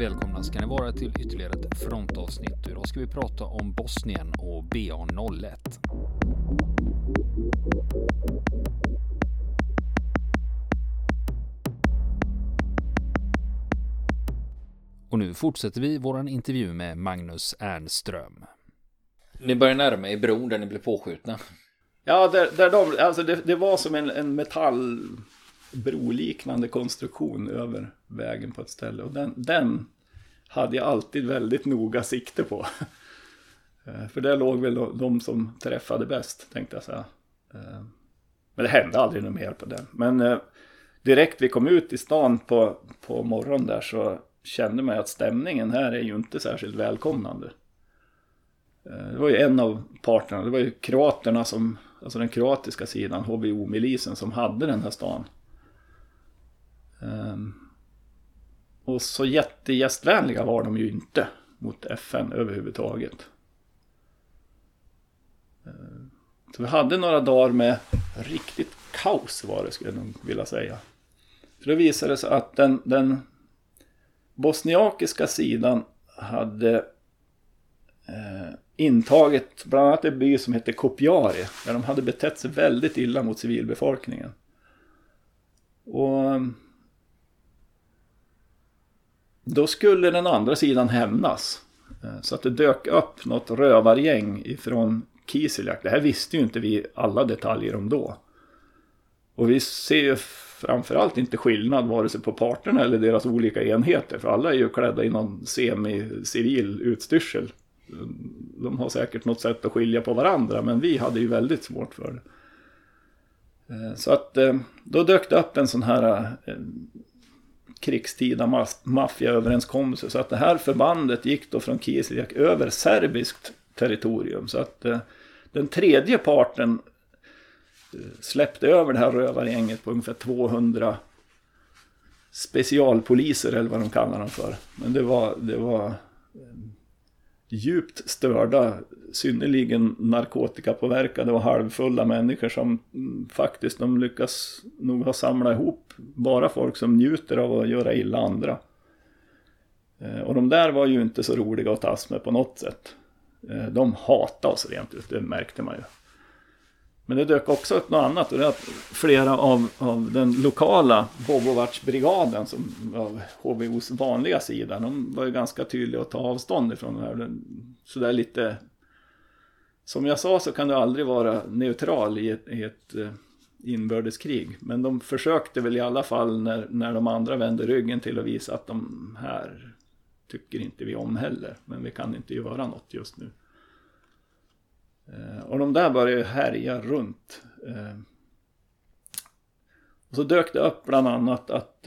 Välkomna ska ni vara till ytterligare ett frontavsnitt. Idag ska vi prata om Bosnien och BA01. Och nu fortsätter vi vår intervju med Magnus Ernström. Ni börjar närma i bron där ni blev påskjutna. Ja, det var som en metallbroliknande konstruktion över vägen på ett ställe. Och den hade jag alltid väldigt noga sikte på. För där låg väl de som träffade bäst, tänkte jag säga. Men det hände aldrig något mer på den. Men direkt vi kom ut i stan på morgonen där så kände man att stämningen här är ju inte särskilt välkomnande. Det var ju en av parterna, det var ju kroaterna som, alltså den kroatiska sidan, HVO-milisen som hade den här stan. Och så jättegästvänliga var de ju inte mot FN överhuvudtaget. Så vi hade några dagar med riktigt kaos, var det skulle jag vilja säga. För det visade sig att den bosniakiska sidan hade intaget bland annat en by som hette Kopjari, där de hade betett sig väldigt illa mot civilbefolkningen. Och då skulle den andra sidan hämnas, så att det dök upp något rövargäng ifrån Kiseljak. Det här visste ju inte vi alla detaljer om då. Och vi ser ju framförallt inte skillnad vare sig på parterna eller deras olika enheter, för alla är ju klädda i någon semi-civil utstyrsel. De har säkert något sätt att skilja på varandra, men vi hade ju väldigt svårt för det. Så att då dök det upp en sån här krigstida maffiaöverenskommelse, så att det här förbandet gick då från Kiseljak över serbiskt territorium, så att den tredje parten släppte över det här rövargänget på ungefär 200 specialpoliser eller vad de kallar dem för. Men det var djupt störda, synnerligen narkotikapåverkade och halvfulla människor som faktiskt de lyckas nog ha samlat ihop, bara folk som njuter av att göra illa andra. Och de där var ju inte så roliga att tas med på något sätt. De hatade oss rent ut, det märkte man ju. Men det dök också upp något annat, och det är att flera av den lokala Bobovac-brigaden som av HVOs vanliga sida, de var ju ganska tydliga att ta avstånd ifrån det här. Så där lite, som jag sa, så kan du aldrig vara neutral i ett inbördeskrig. Men de försökte väl i alla fall när de andra vände ryggen till och visa att de här tycker inte vi om heller, men vi kan inte göra något just nu. Och de där började härja runt. Och så dök det upp bland annat att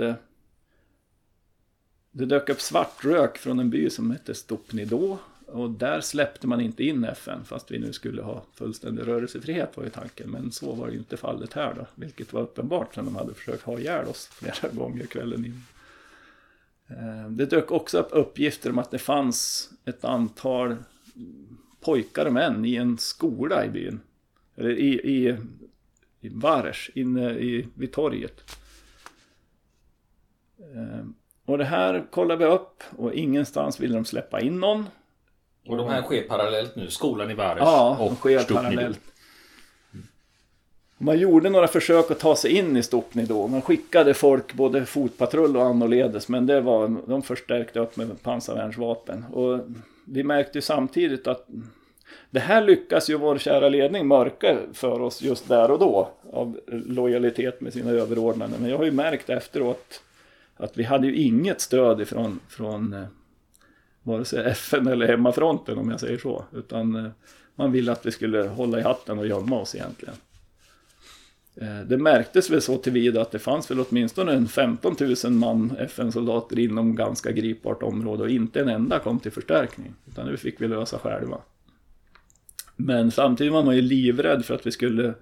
det dök upp svart rök från en by som hette Stupni Do. Och där släppte man inte in FN, fast vi nu skulle ha fullständig rörelsefrihet var ju tanken. Men så var ju inte fallet här då, vilket var uppenbart när de hade försökt ha ihjäl oss flera gånger kvällen in. Det dök också upp uppgifter om att det fanns ett antal pojkar och män i en skola i byn, eller i Vares, inne vid torget. Och det här kollade vi upp, och ingenstans ville de släppa in någon. Och de här sker parallellt nu, skolan i Vares? Ja, de sker parallellt. Man gjorde några försök att ta sig in i Stupni då. Man skickade folk, både fotpatrull och annorledes, men de förstärkte upp med pansarvärnsvapen. Och vi märkte ju samtidigt att det här lyckas ju vår kära ledning mörka för oss just där och då, av lojalitet med sina överordnade. Men jag har ju märkt efteråt att vi hade ju inget stöd från vare sig FN eller hemmafronten, om jag säger så. Utan man ville att vi skulle hålla i hatten och gömma oss egentligen. Det märktes väl så tillvida att det fanns väl åtminstone 15 000 man FN-soldater inom ganska gripbart område, och inte en enda kom till förstärkning, utan det fick vi lösa själva. Men samtidigt var man ju livrädd för att vi skulle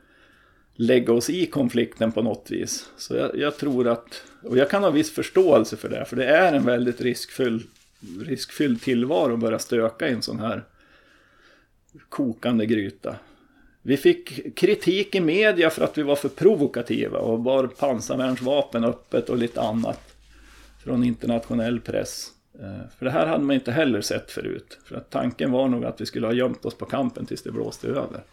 lägga oss i konflikten på något vis. Så jag tror att, och jag kan ha viss förståelse för det, för det är en väldigt riskfylld tillvaro att börja stöka i en sån här kokande gryta. Vi fick kritik i media för att vi var för provokativa och bar pansarvärnsvapen öppet och lite annat från internationell press. För det här hade man inte heller sett förut. För att tanken var nog att vi skulle ha gömt oss på kampen tills det blåste över.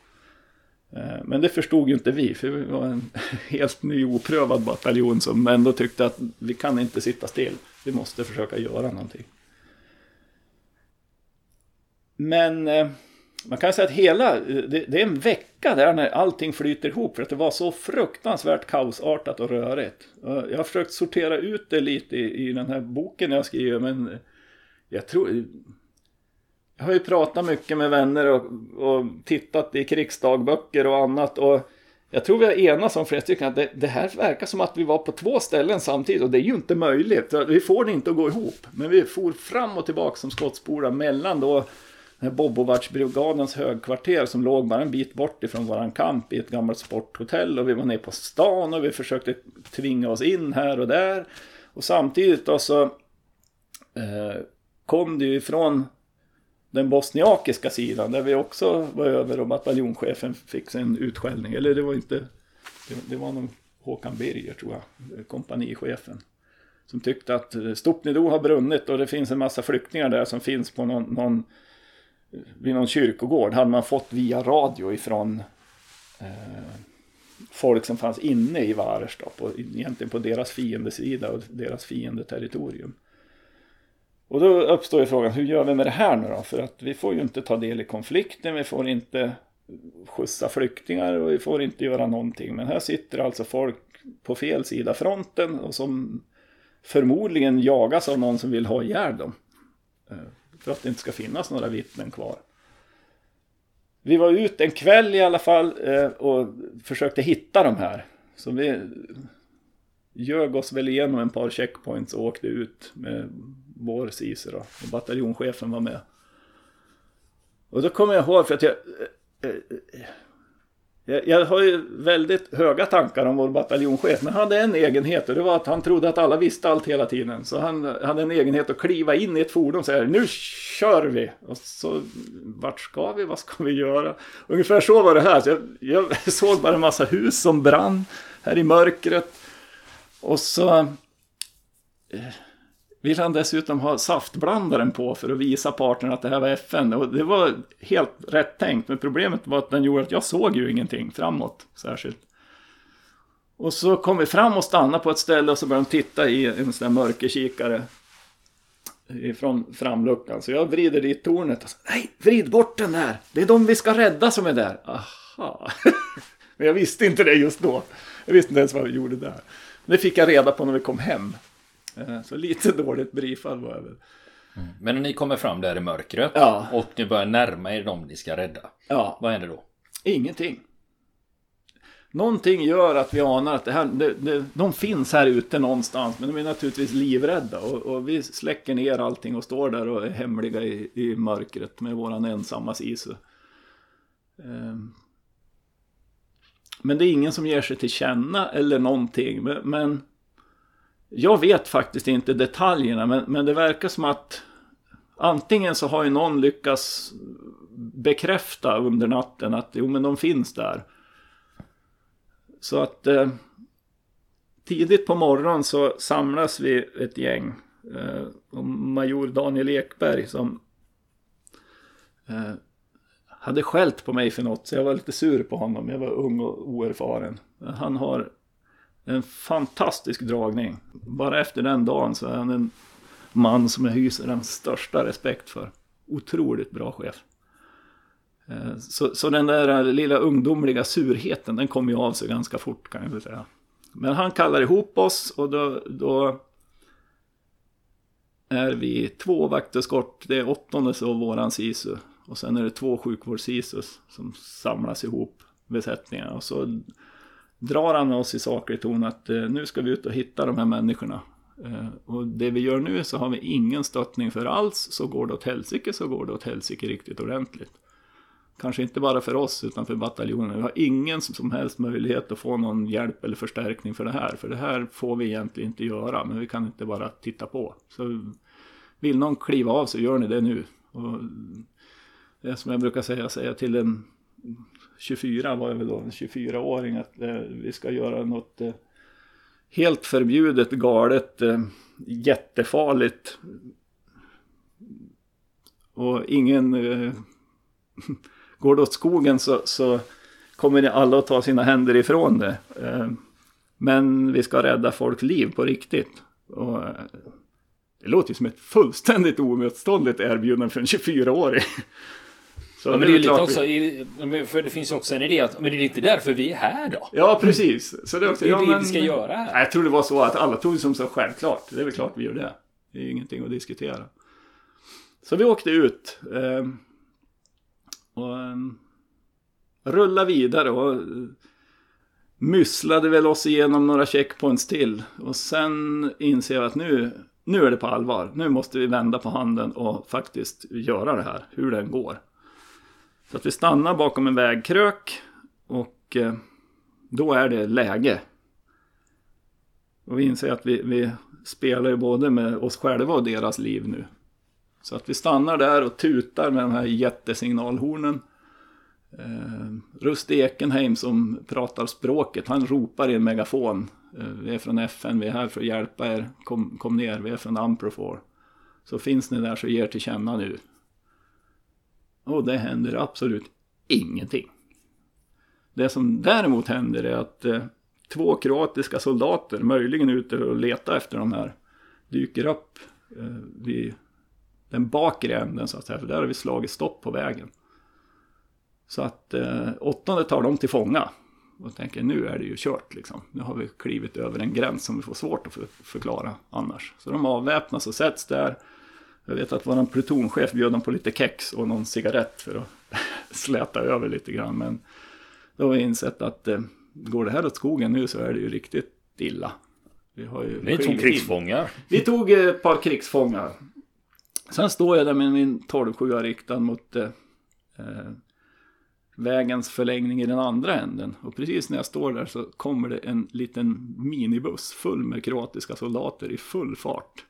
Men det förstod ju inte vi, för vi var en helt ny oprövad bataljon som ändå tyckte att vi kan inte sitta still. Vi måste försöka göra någonting. Men man kan säga att det är en vecka där när allting flyter ihop, för att det var så fruktansvärt kaosartat och rörigt. Jag har försökt sortera ut det lite i den här boken jag skriver, men jag har ju pratat mycket med vänner och tittat i krigsdagböcker och annat, och jag tror vi har enats om flera stycken att det här verkar som att vi var på två ställen samtidigt, och det är ju inte möjligt. Vi får det inte att gå ihop, men vi for fram och tillbaka som skottspolar mellan då Bobovac-brigadens högkvarter som låg bara en bit bort ifrån våran kamp i ett gammalt sporthotell, och vi var ner på stan och vi försökte tvinga oss in här och där, och samtidigt då så kom det ju från den bosniakiska sidan där vi också var över, och bataljonschefen fick en utskällning, eller det var någon Håkan Birger tror jag, kompanichefen, som tyckte att Stupni Do har brunnit och det finns en massa flyktingar där som finns på någon vid någon kyrkogård, hade man fått via radio ifrån folk som fanns inne i Vares då, egentligen på deras fiendesida och deras fiendeterritorium. Och då uppstår ju frågan, hur gör vi med det här nu då? För att vi får ju inte ta del i konflikten, vi får inte skjutsa flyktingar och vi får inte göra någonting. Men här sitter alltså folk på fel sida fronten och som förmodligen jagas av någon som vill ha ihjäl dem. För att det inte ska finnas några vittnen kvar. Vi var ute en kväll i alla fall och försökte hitta de här. Så vi ljög oss väl igenom en par checkpoints och åkte ut med vår SISU då. Och bataljonschefen var med. Och då kommer jag ihåg, för att jag har ju väldigt höga tankar om vår bataljonschef, men han hade en egenhet, och det var att han trodde att alla visste allt hela tiden. Så han hade en egenhet att kliva in i ett fordon och säga, nu kör vi! Och så, vart ska vi? Vad ska vi göra? Ungefär så var det här. Så jag såg bara en massa hus som brann här i mörkret. Och så vill han dessutom ha saftblandaren på för att visa parterna att det här var FN. Och det var helt rätt tänkt, men problemet var att den gjorde att jag såg ju ingenting framåt särskilt. Och så kom vi fram och stannade på ett ställe och så började de titta i en sån där mörkerkikare från framluckan. Så jag vrider i tornet och sa, nej, vrid bort den där, det är de vi ska rädda som är där. Aha, men jag visste inte det just då. Jag visste inte ens vad vi gjorde där. Det fick jag reda på när vi kom hem. Så lite dåligt briefad var jag väl. Mm. Men när ni kommer fram där i mörkret, ja, och ni börjar närma er dem ni ska rädda, ja, vad händer då? Ingenting. Någonting gör att vi anar att de finns här ute någonstans, men de är naturligtvis livrädda. Och vi släcker ner allting och står där och är hemliga i mörkret med våran ensamma SISU. Men det är ingen som ger sig till känna eller någonting. Men jag vet faktiskt inte detaljerna, men det verkar som att antingen så har ju någon lyckats bekräfta under natten att jo, men de finns där. Så att tidigt på morgonen så samlas vi ett gäng. Major Daniel Ekberg som hade skällt på mig för något, så jag var lite sur på honom. Jag var ung och oerfaren. Han har en fantastisk dragning. Bara efter den dagen så är han en man som jag hyser den största respekt för. Otroligt bra chef. Så den där lilla ungdomliga surheten, den kom ju av sig ganska fort, kan jag säga. Men han kallar ihop oss, och då är vi 2 vakteskort. Det är 8:e så våran SISU. Och sen är det 2 sjukvårds-SISUs som samlas ihop besättningarna. Och så drar han oss i saker i ton att nu ska vi ut och hitta de här människorna. Och det vi gör nu, så har vi ingen stöttning för alls. Så går det åt helsike, så går det åt helsike riktigt ordentligt. Kanske inte bara för oss utan för bataljonen. Vi har ingen som helst möjlighet att få någon hjälp eller förstärkning för det här. För det här får vi egentligen inte göra, men vi kan inte bara titta på. Så vill någon kliva av, så gör ni det nu. Och det som jag brukar säga till en 24 var väl då, en 24-åring, att vi ska göra något helt förbjudet, galet, jättefarligt och ingen går det åt skogen så kommer alla att ta sina händer ifrån det. Men vi ska rädda folk liv på riktigt. Och det låter ju som ett fullständigt omotståndligt erbjudande för en 24-årig. Ja, men det är lite också, för det finns ju också en idé att men det är inte därför vi är här då. Ja, precis. Så det är också, det är det vi ska göra här. Jag tror det var så att alla tog det som så självklart. Det är väl klart vi gör det. Det är ingenting att diskutera. Så vi åkte ut och rulla vidare och mysslade väl oss igenom några checkpoints till. Och sen inser jag att nu är det på allvar. Nu måste vi vända på handen och faktiskt göra det här, hur den går. Så att vi stannar bakom en vägkrök och då är det läge. Och vi inser att vi spelar ju både med oss själva och deras liv nu. Så att vi stannar där och tutar med de här jättesignalhornen. Rusty Ekenheim som pratar språket, han ropar i en megafon. Vi är från FN, vi är här för att hjälpa er. Kom ner, vi är från Amprofor. Så finns ni där så ger till känna nu. Och det händer absolut ingenting. Det som däremot händer är att två kroatiska soldater, möjligen ute och letar efter de här, dyker upp vid den bakre änden så att säga. För där har vi slagit stopp på vägen. Så att 8:e tar de till fånga. Och tänker nu är det ju kört liksom. Nu har vi klivit över en gräns som vi får svårt att förklara annars. Så de avväpnas och sätts där. Jag vet att vår plutonchef bjöd dem på lite kex och någon cigarett för att släta över lite grann. Men då har vi insett att går det här åt skogen nu så är det ju riktigt illa. Vi tog krigsfångar. Vi tog ett par krigsfångar. Sen står jag där med min 12-7 riktad mot vägens förlängning i den andra änden. Och precis när jag står där så kommer det en liten minibuss full med kroatiska soldater i full fart.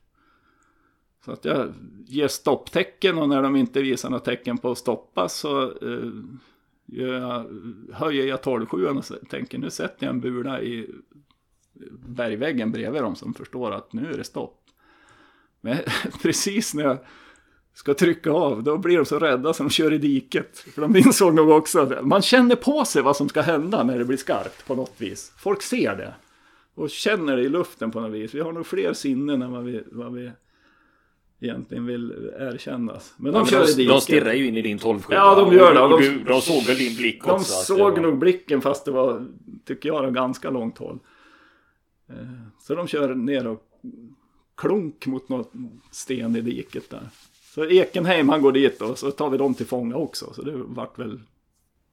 Så att jag ger stopptecken och när de inte visar några tecken på att stoppa så höjer jag 12-7 och tänker nu sätter jag en bula i bergväggen bredvid dem som förstår att nu är det stopp. Men precis när jag ska trycka av då blir de så rädda som de kör i diket. För de insåg nog också att man känner på sig vad som ska hända när det blir skarpt på något vis. Folk ser det och känner det i luften på något vis. Vi har nog fler sinnen än vad vi egentligen vill erkännas. Men de stirrar ju in i din 12-7. Ja, de gör det. De såg väl din blick också. De såg nog blicken fast det var, tycker jag, ganska långt håll. Så de kör ner och klunk mot något sten i diket där. Så Ekenheim han går dit och så tar vi dem till fånga också. Så det vart väl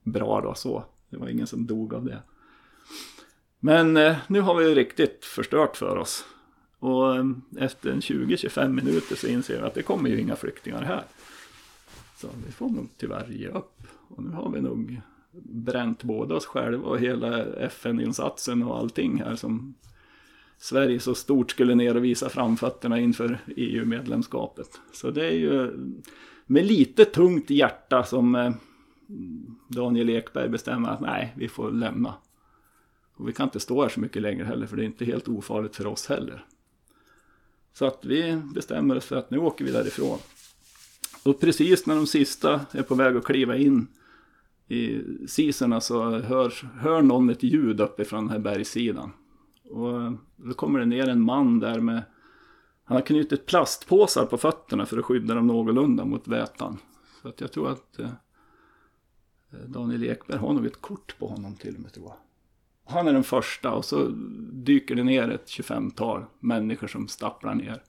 bra då så. Det var ingen som dog av det. Men nu har vi riktigt förstört för oss. Och efter 20-25 minuter så inser jag att det kommer ju inga flyktingar här. Så vi får nog tyvärr ge upp. Och nu har vi nog bränt både oss själva och hela FN-insatsen och allting här som Sverige så stort skulle ner och visa framfötterna inför EU-medlemskapet. Så det är ju med lite tungt hjärta som Daniel Ekberg bestämmer att nej, vi får lämna. Och vi kan inte stå här så mycket längre heller för det är inte helt ofarligt för oss heller. Så att vi bestämmer oss för att nu åker vi därifrån. Och precis när de sista är på väg att kliva in i sisorna så hör någon ett ljud uppifrån den här bergssidan. Och då kommer det ner en man där med... Han har knutit plastpåsar på fötterna för att skydda dem någorlunda mot vätan. Så att jag tror att Daniel Ekberg har nog ett kort på honom till och med tror jag. Han är den första och så dyker det ner ett 25-tal människor som stapplar ner.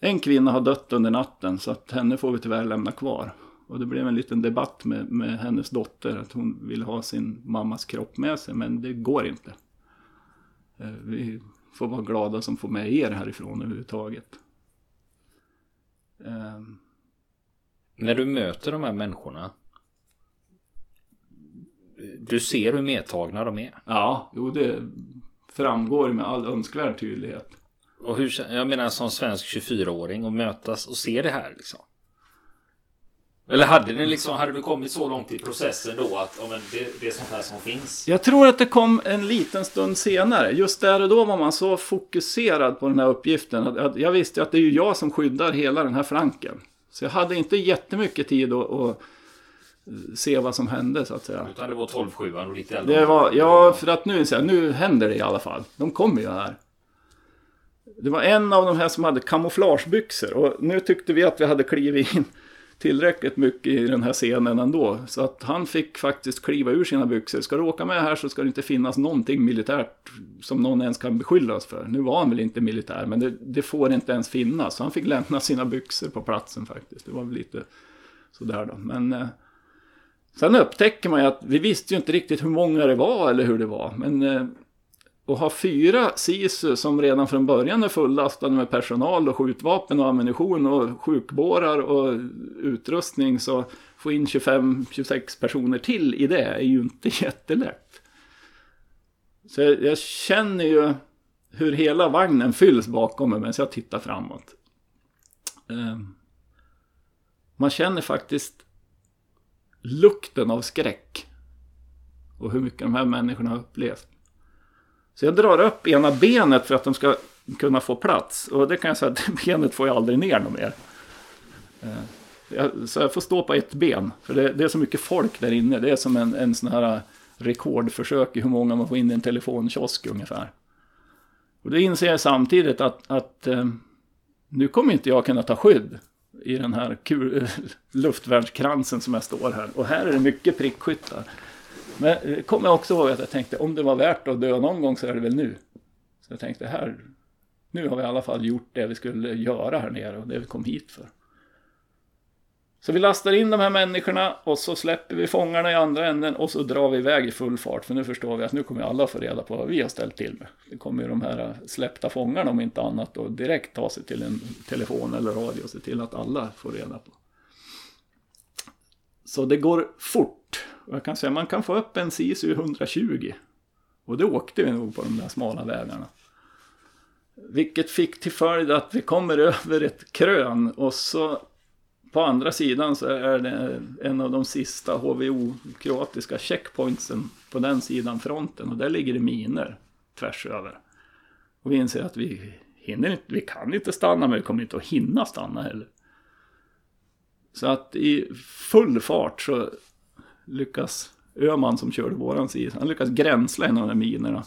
En kvinna har dött under natten så att henne får vi tyvärr lämna kvar. Och det blev en liten debatt med hennes dotter att hon vill ha sin mammas kropp med sig men det går inte. Vi får vara glada som får med er härifrån överhuvudtaget. När du möter de här människorna, du ser hur medtagna de är. Ja, jo, det framgår med all önskvärd tydlighet. Och hur, jag menar som svensk 24-åring och mötas och se det här liksom. Eller hade du kommit så långt i processen då att ja, men det är sånt här som finns? Jag tror att det kom en liten stund senare. Just där och då var man så fokuserad på den här uppgiften. Att jag visste att det är ju jag som skyddar hela den här flanken. Så jag hade inte jättemycket tid att se vad som hände, så att säga. Utan det var 12-7 och lite äldre. Det var, ja, för att nu händer det i alla fall. De kommer ju här. Det var en av de här som hade kamouflagebyxor. Och nu tyckte vi att vi hade klivit in tillräckligt mycket i den här scenen ändå. Så att han fick faktiskt kliva ur sina byxor. Ska du åka med här så ska det inte finnas någonting militärt som någon ens kan beskyllas för. Nu var han väl inte militär, men det får inte ens finnas. Så han fick lämna sina byxor på platsen faktiskt. Det var väl lite sådär då. Men sen upptäcker man ju att vi visste ju inte riktigt hur många det var eller hur det var. Men och ha 4 SISU som redan från början är fullastade med personal och skjutvapen och ammunition och sjukbårar och utrustning, så få in 25-26 personer till i det är ju inte jättelätt. Så jag känner ju hur hela vagnen fylls bakom mig medan jag tittar framåt. Man känner faktiskt lukten av skräck och hur mycket de här människorna har upplevt. Så jag drar upp ena benet för att de ska kunna få plats. Och det kan jag säga att benet får jag aldrig ner någon mer. Så jag får stå på ett ben. För det är så mycket folk där inne. Det är som en sån här rekordförsök i hur många man får in i en telefonkiosk ungefär. Och det inser jag samtidigt att nu kommer inte jag kunna ta skydd i den här luftvärnskransen som jag står här. Och här är det mycket prickskyttar. Men kom jag också ihåg att jag tänkte, om det var värt att dö någon gång så är det väl nu. Så jag tänkte, nu har vi i alla fall gjort det vi skulle göra här nere och det vi kom hit för. Så vi lastar in de här människorna och så släpper vi fångarna i andra änden och så drar vi iväg i full fart. För nu förstår vi att nu kommer alla få reda på vad vi har ställt till med. Det kommer ju de här släppta fångarna om inte annat och direkt ta sig till en telefon eller radio och se till att alla får reda på. Så det går fort. Jag kan säga, man kan få upp en SISU 120. Och det åkte vi nog på de där smala vägarna. Vilket fick till följd att vi kommer över ett krön. Och så på andra sidan så är det en av de sista HVO-kroatiska checkpointsen på den sidan fronten. Och där ligger det miner tvärs över. Och vi inser att vi kan inte stanna, men vi kommer inte att hinna stanna heller. Så att i full fart så lyckas Öhman som körde våran sida, han lyckas gränsla en av de minerna.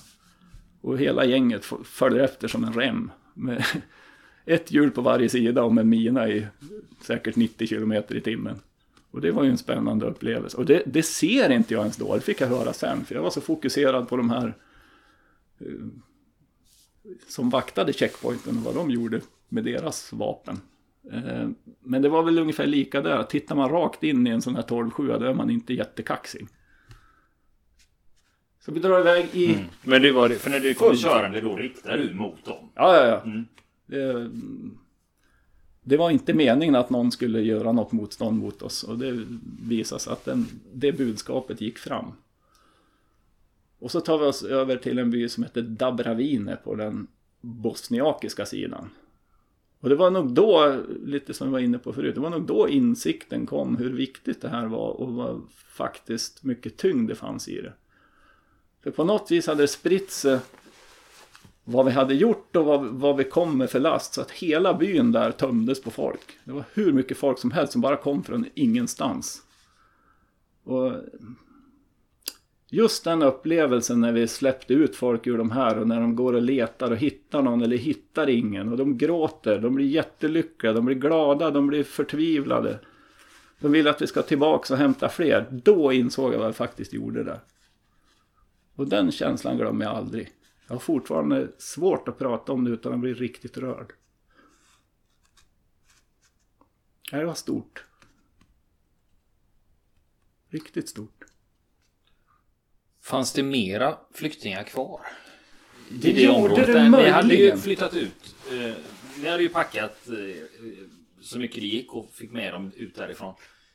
Och hela gänget följer efter som en rem. Med ett hjul på varje sida och med mina i säkert 90 km i timmen. Och det var ju en spännande upplevelse. Och det ser inte jag ens då, det fick jag höra sen. För jag var så fokuserad på de här som vaktade checkpointen och vad de gjorde med deras vapen. Men det var väl ungefär lika där. Tittar man rakt in i en sån här 12-7, då är man inte jättekaxig. Så vi drar iväg i... Mm. Men det var det, för när du kom körande då riktar du mot dem. Ja. Mm. Det var inte meningen att någon skulle göra något motstånd mot oss. Och det visade sig att det budskapet gick fram. Och så tar vi oss över till en by som heter Dabravine på den bosniakiska sidan. Och det var nog då, lite som vi var inne på förut, det var nog då insikten kom hur viktigt det här var och vad faktiskt mycket tyngd det fanns i det. För på något vis hade det spritt sig vad vi hade gjort och vad vi kom med för last, så att hela byn där tömdes på folk. Det var hur mycket folk som helst som bara kom från ingenstans. Och just den upplevelsen när vi släppte ut folk ur de här och när de går och letar och hittar någon eller hittar ingen och de gråter, de blir jättelyckliga, de blir glada, de blir förtvivlade. De vill att vi ska tillbaka och hämta fler. Då insåg jag vad jag faktiskt gjorde där. Och den känslan glömmer jag aldrig. Jag har fortfarande svårt att prata om det utan att bli riktigt rörd. Det var stort. Riktigt stort. Fanns det mera flyktingar kvar? Det gjorde det möjligen. Ni hade ju flyttat ut. Ni hade ju packat så mycket det gick och fick med dem ut därifrån.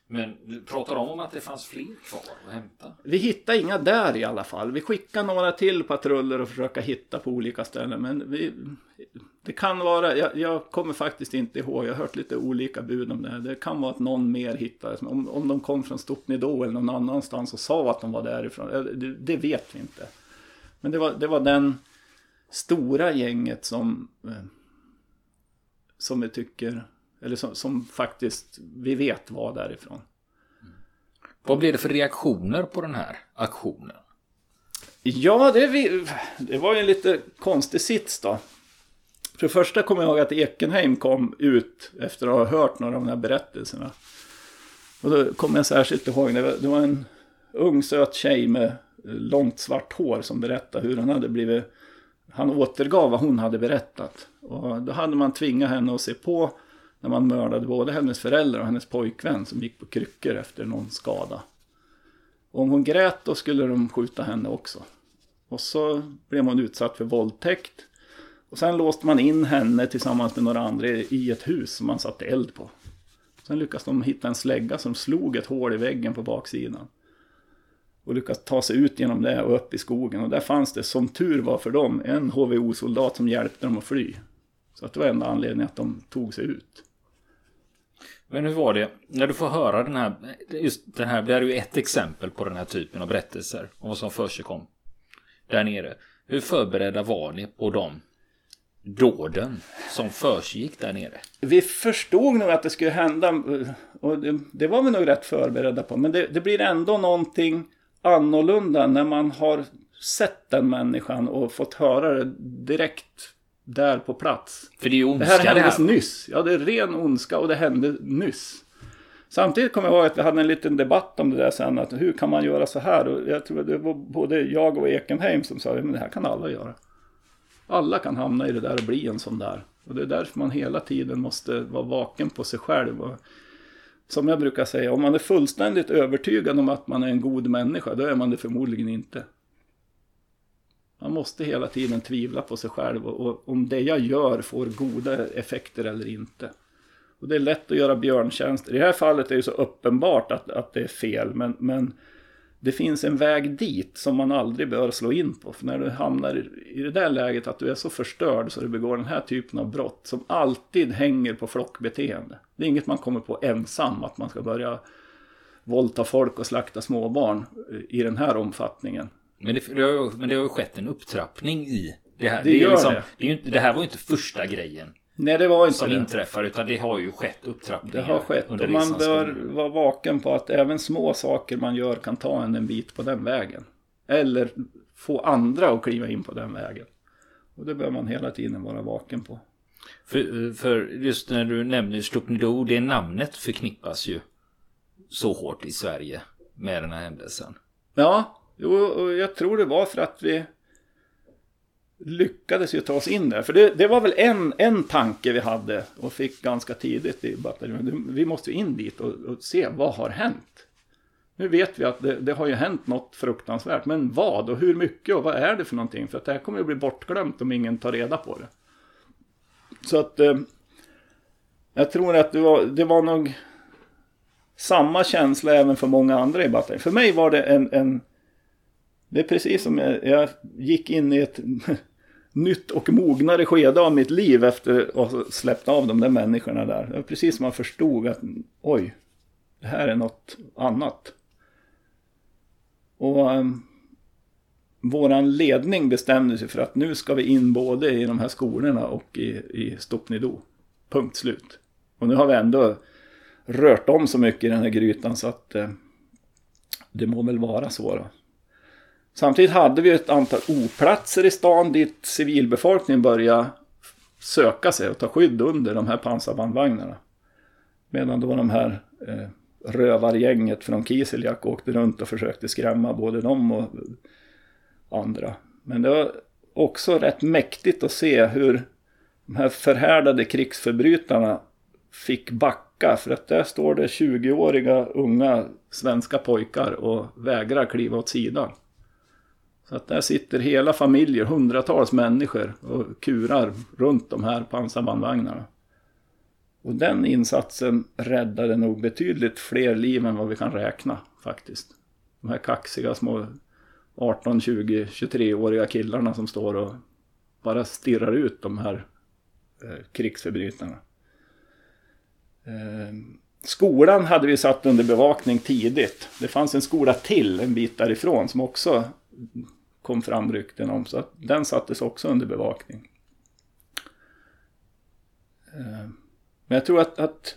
Men pratar de om att det fanns fler kvar att hämta? Vi hittade inga där i alla fall. Vi skickade några till patruller och försöka hitta på olika ställen. Men det kan vara... Jag kommer faktiskt inte ihåg. Jag har hört lite olika bud om det här. Det kan vara att någon mer hittades. Om de kom från Stupni Do eller någon annanstans och sa att de var därifrån. Det vet vi inte. Men det var den stora gänget som vi tycker Eller som faktiskt vi vet var därifrån. Mm. Vad blir det för reaktioner på den här aktionen? Ja, det var ju en lite konstig sits då. För det första kommer jag ihåg att Ekenheim kom ut efter att ha hört några av de här berättelserna. Och då kommer jag särskilt ihåg, det var en ung söt tjej med långt svart hår som berättade hur han återgav vad hon hade berättat. Och då hade man tvingat henne att se på när man mördade både hennes föräldrar och hennes pojkvän som gick på kryckor efter någon skada. Och om hon grät då skulle de skjuta henne också. Och så blev hon utsatt för våldtäkt. Och sen låste man in henne tillsammans med några andra i ett hus som man satte eld på. Sen lyckades de hitta en slägga som slog ett hål i väggen på baksidan. Och lyckades ta sig ut genom det och upp i skogen. Och där fanns det, som tur var för dem, en HVO-soldat som hjälpte dem att fly. Så att det var enda anledningen att de tog sig ut. Men hur var det? När du får höra den här, det är ju ett exempel på den här typen av berättelser. Om vad som försigkom där nere. Hur förberedda var ni på dem? Dåden som försiggick där nere. Vi förstod nog att det skulle hända och det var vi nog rätt förberedda på, men det blir ändå någonting annorlunda när man har sett den människan och fått höra det direkt där på plats. För det är ju ondska det här. Det här hände nyss. Ja, det är ren ondska och det hände nyss. Samtidigt kommer jag ihåg att vi hade en liten debatt om det där sen, att hur kan man göra så här? Och jag tror att det var både jag och Ekenheim som sa, men det här kan alla göra. Alla kan hamna i det där och bli en sån där. Och det är därför man hela tiden måste vara vaken på sig själv. Och som jag brukar säga, om man är fullständigt övertygad om att man är en god människa, då är man det förmodligen inte. Man måste hela tiden tvivla på sig själv och om det jag gör får goda effekter eller inte. Och det är lätt att göra björntjänster. I det här fallet är det så uppenbart att det är fel, men det finns en väg dit som man aldrig bör slå in på. För när du hamnar i det där läget att du är så förstörd så du begår den här typen av brott som alltid hänger på flockbeteende. Det är inget man kommer på ensam, att man ska börja våldta folk och slakta småbarn i den här omfattningen. Men det har ju skett en upptrappning i det här. Det är liksom, det här var ju inte första grejen. Nej, det var inte som inträffar, utan det har ju skett upptrappningar. Det har skett, och man bör vara vaken på att även små saker man gör kan ta en bit på den vägen. Eller få andra att kliva in på den vägen. Och det bör man hela tiden vara vaken på. För just när du nämner Stupni Do, det namnet förknippas ju så hårt i Sverige med den här händelsen. Ja, och jag tror det var för att vi lyckades ju ta oss in där. För det var väl en tanke vi hade och fick ganska tidigt i bataljonen. Vi måste ju in dit och se vad har hänt. Nu vet vi att det har ju hänt något fruktansvärt. Men vad och hur mycket och vad är det för någonting? För att det här kommer ju bli bortglömt om ingen tar reda på det. Så att jag tror att det var nog samma känsla även för många andra i bataljonen. För mig var det det är precis som jag gick in i ett nytt och mognare skede av mitt liv efter att släppt av de där människorna där. Det var precis som man förstod att oj, det här är något annat. Och våran ledning bestämde sig för att nu ska vi in både i de här skolorna och i Stupni Do. Punkt slut. Och nu har vi ändå rört om så mycket i den här grytan så att det må väl vara så då. Samtidigt hade vi ett antal oplatser i stan dit civilbefolkningen började söka sig och ta skydd under de här pansarbandvagnarna. Medan då de här rövargänget från Kiseljak åkte runt och försökte skrämma både dem och andra. Men det var också rätt mäktigt att se hur de här förhärdade krigsförbrytarna fick backa. För att där står det 20-åriga unga svenska pojkar och vägrar kliva åt sidan. Så att där sitter hela familjer, hundratals människor och kurar runt de här pansarbandvagnarna. Och den insatsen räddade nog betydligt fler liv än vad vi kan räkna faktiskt. De här kaxiga små 18, 20, 23-åriga killarna som står och bara stirrar ut de här krigsförbrytarna. Skolan hade vi satt under bevakning tidigt. Det fanns en skola till en bit därifrån som också kom fram rykten om, så att den sattes också under bevakning. Men jag tror att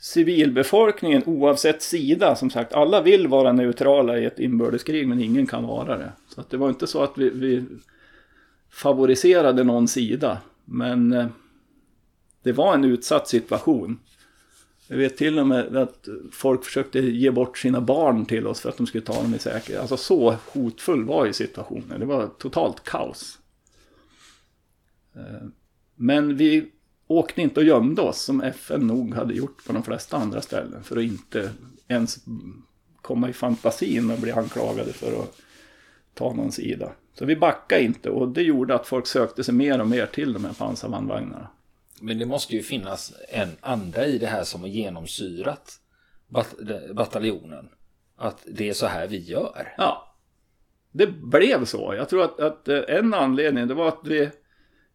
civilbefolkningen, oavsett sida, som sagt, alla vill vara neutrala i ett inbördeskrig, men ingen kan vara det. Så att det var inte så att vi favoriserade någon sida, men det var en utsatt situation. Jag vet till och med att folk försökte ge bort sina barn till oss för att de skulle ta dem i säkerhet. Alltså så hotfull var ju situationen. Det var totalt kaos. Men vi åkte inte och gömde oss som FN nog hade gjort på de flesta andra ställen för att inte ens komma i fantasin och bli anklagade för att ta någon sida. Så vi backade inte, och det gjorde att folk sökte sig mer och mer till de här pansarvandvagnarna. Men det måste ju finnas en anda i det här som har genomsyrat bataljonen. Att det är så här vi gör. Ja, det blev så. Jag tror att en anledning det var att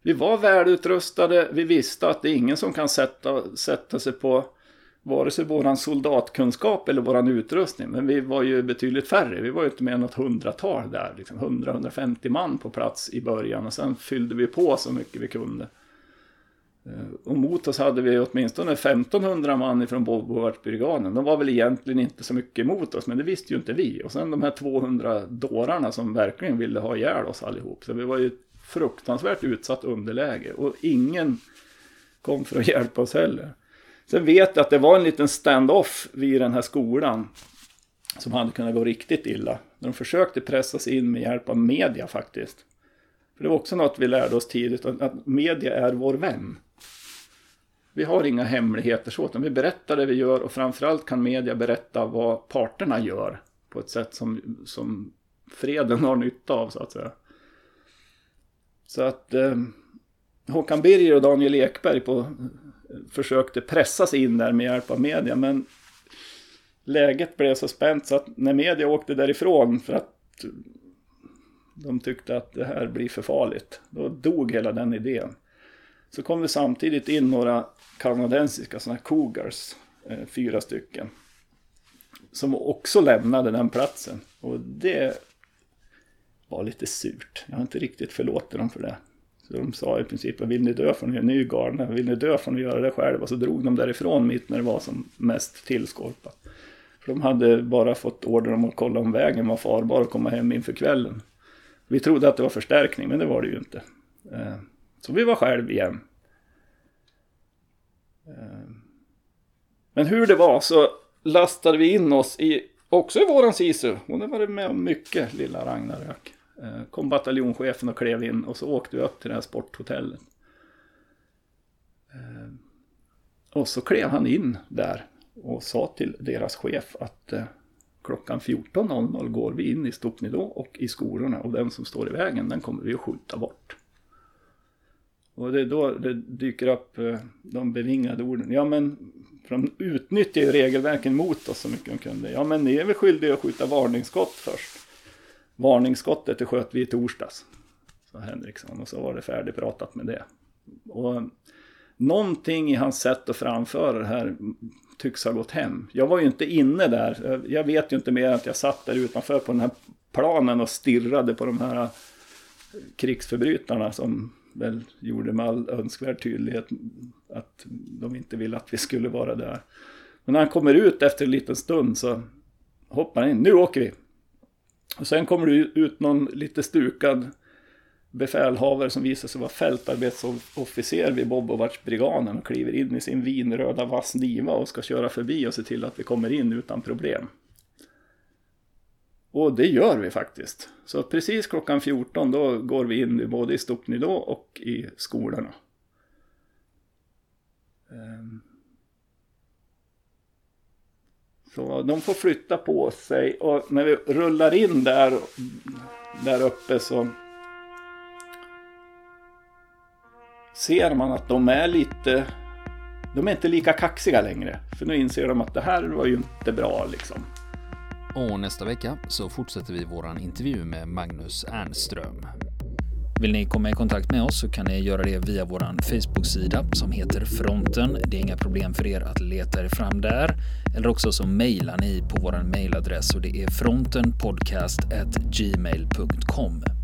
vi var välutrustade. Vi visste att det är ingen som kan sätta sig på vare sig våran soldatkunskap eller våran utrustning. Men vi var ju betydligt färre. Vi var ju inte mer än något hundratal där. Liksom 100-150 man på plats i början. Och sen fyllde vi på så mycket vi kunde. Och mot oss hade vi åtminstone 1500 man från Bobovac-brigaden. De var väl egentligen inte så mycket emot oss, men det visste ju inte vi. Och sen de här 200 dårarna som verkligen ville ha ihjäl oss allihop. Så vi var ju fruktansvärt utsatt underläge, och ingen kom för att hjälpa oss heller. Sen vet jag att det var en liten stand-off vid den här skolan som hade kunnat gå riktigt illa. De försökte pressas in med hjälp av media faktiskt. För det var också något vi lärde oss tidigt, att media är vår vän. Vi har inga hemligheter så, utan vi berättar det vi gör, och framförallt kan media berätta vad parterna gör på ett sätt som freden har nytta av, så att säga. Så att Håkan Birger och Daniel Ekberg försökte pressas in där med hjälp av media, men läget blev så spänt så att när media åkte därifrån för att de tyckte att det här blir för farligt, då dog hela den idén. Så kom det samtidigt in några kanadensiska sådana här cougars, 4 stycken, som också lämnade den platsen. Och det var lite surt. Jag har inte riktigt förlåtit dem för det. Så de sa i princip, vill ni dö från en ny garna? Vill ni dö från att göra det själva? Och så drog de därifrån mitt när det var som mest tillskorpat. För de hade bara fått order om att kolla om vägen var farbar och komma hem inför kvällen. Vi trodde att det var förstärkning, men det var det ju inte. Så vi var själv igen. Men hur det var så lastade vi in oss också i våran SISU. Och det var det med mycket, lilla Ragnarök. Kom bataljonschefen och klev in, och så åkte vi upp till det här sporthotellet. Och så klev han in där och sa till deras chef att klockan 14.00 går vi in i Stupni Do och i skolorna, och den som står i vägen, den kommer vi att skjuta bort. Och det är då det dyker upp de bevingade orden. Ja, men de utnyttjar ju regelverken mot oss så mycket de kunde. Ja, men ni är väl skyldiga att skjuta varningsskott först. Varningsskottet det sköt vi i torsdags, sa Henriksson, och så var det färdigpratat med det. Och någonting i hans sätt att framföra det här tycks ha gått hem. Jag var ju inte inne där. Jag vet ju inte mer att jag satt där utanför på den här planen och stirrade på de här krigsförbrytarna som väl gjorde med all önskvärd tydlighet att de inte ville att vi skulle vara där. Men när han kommer ut efter en liten stund så hoppar han in. Nu åker vi! Och sen kommer det ut någon lite stukad befälhavare som visar sig vara fältarbetsofficer vid Bobovac-brigaden och kliver in i sin vinröda vass niva och ska köra förbi och se till att vi kommer in utan problem. Och det gör vi faktiskt. Så precis klockan 14 då går vi in både i Stupni Do och i skolorna. Så de får flytta på sig, och när vi rullar in där uppe så ser man att de är inte lika kaxiga längre. För nu inser de att det här var ju inte bra liksom. Och nästa vecka så fortsätter vi våran intervju med Magnus Ernström. Vill ni komma i kontakt med oss så kan ni göra det via våran Facebook-sida som heter Fronten. Det är inga problem för er att leta er fram där. Eller också så mejlar ni på våran mejladress, och det är frontenpodcast@gmail.com.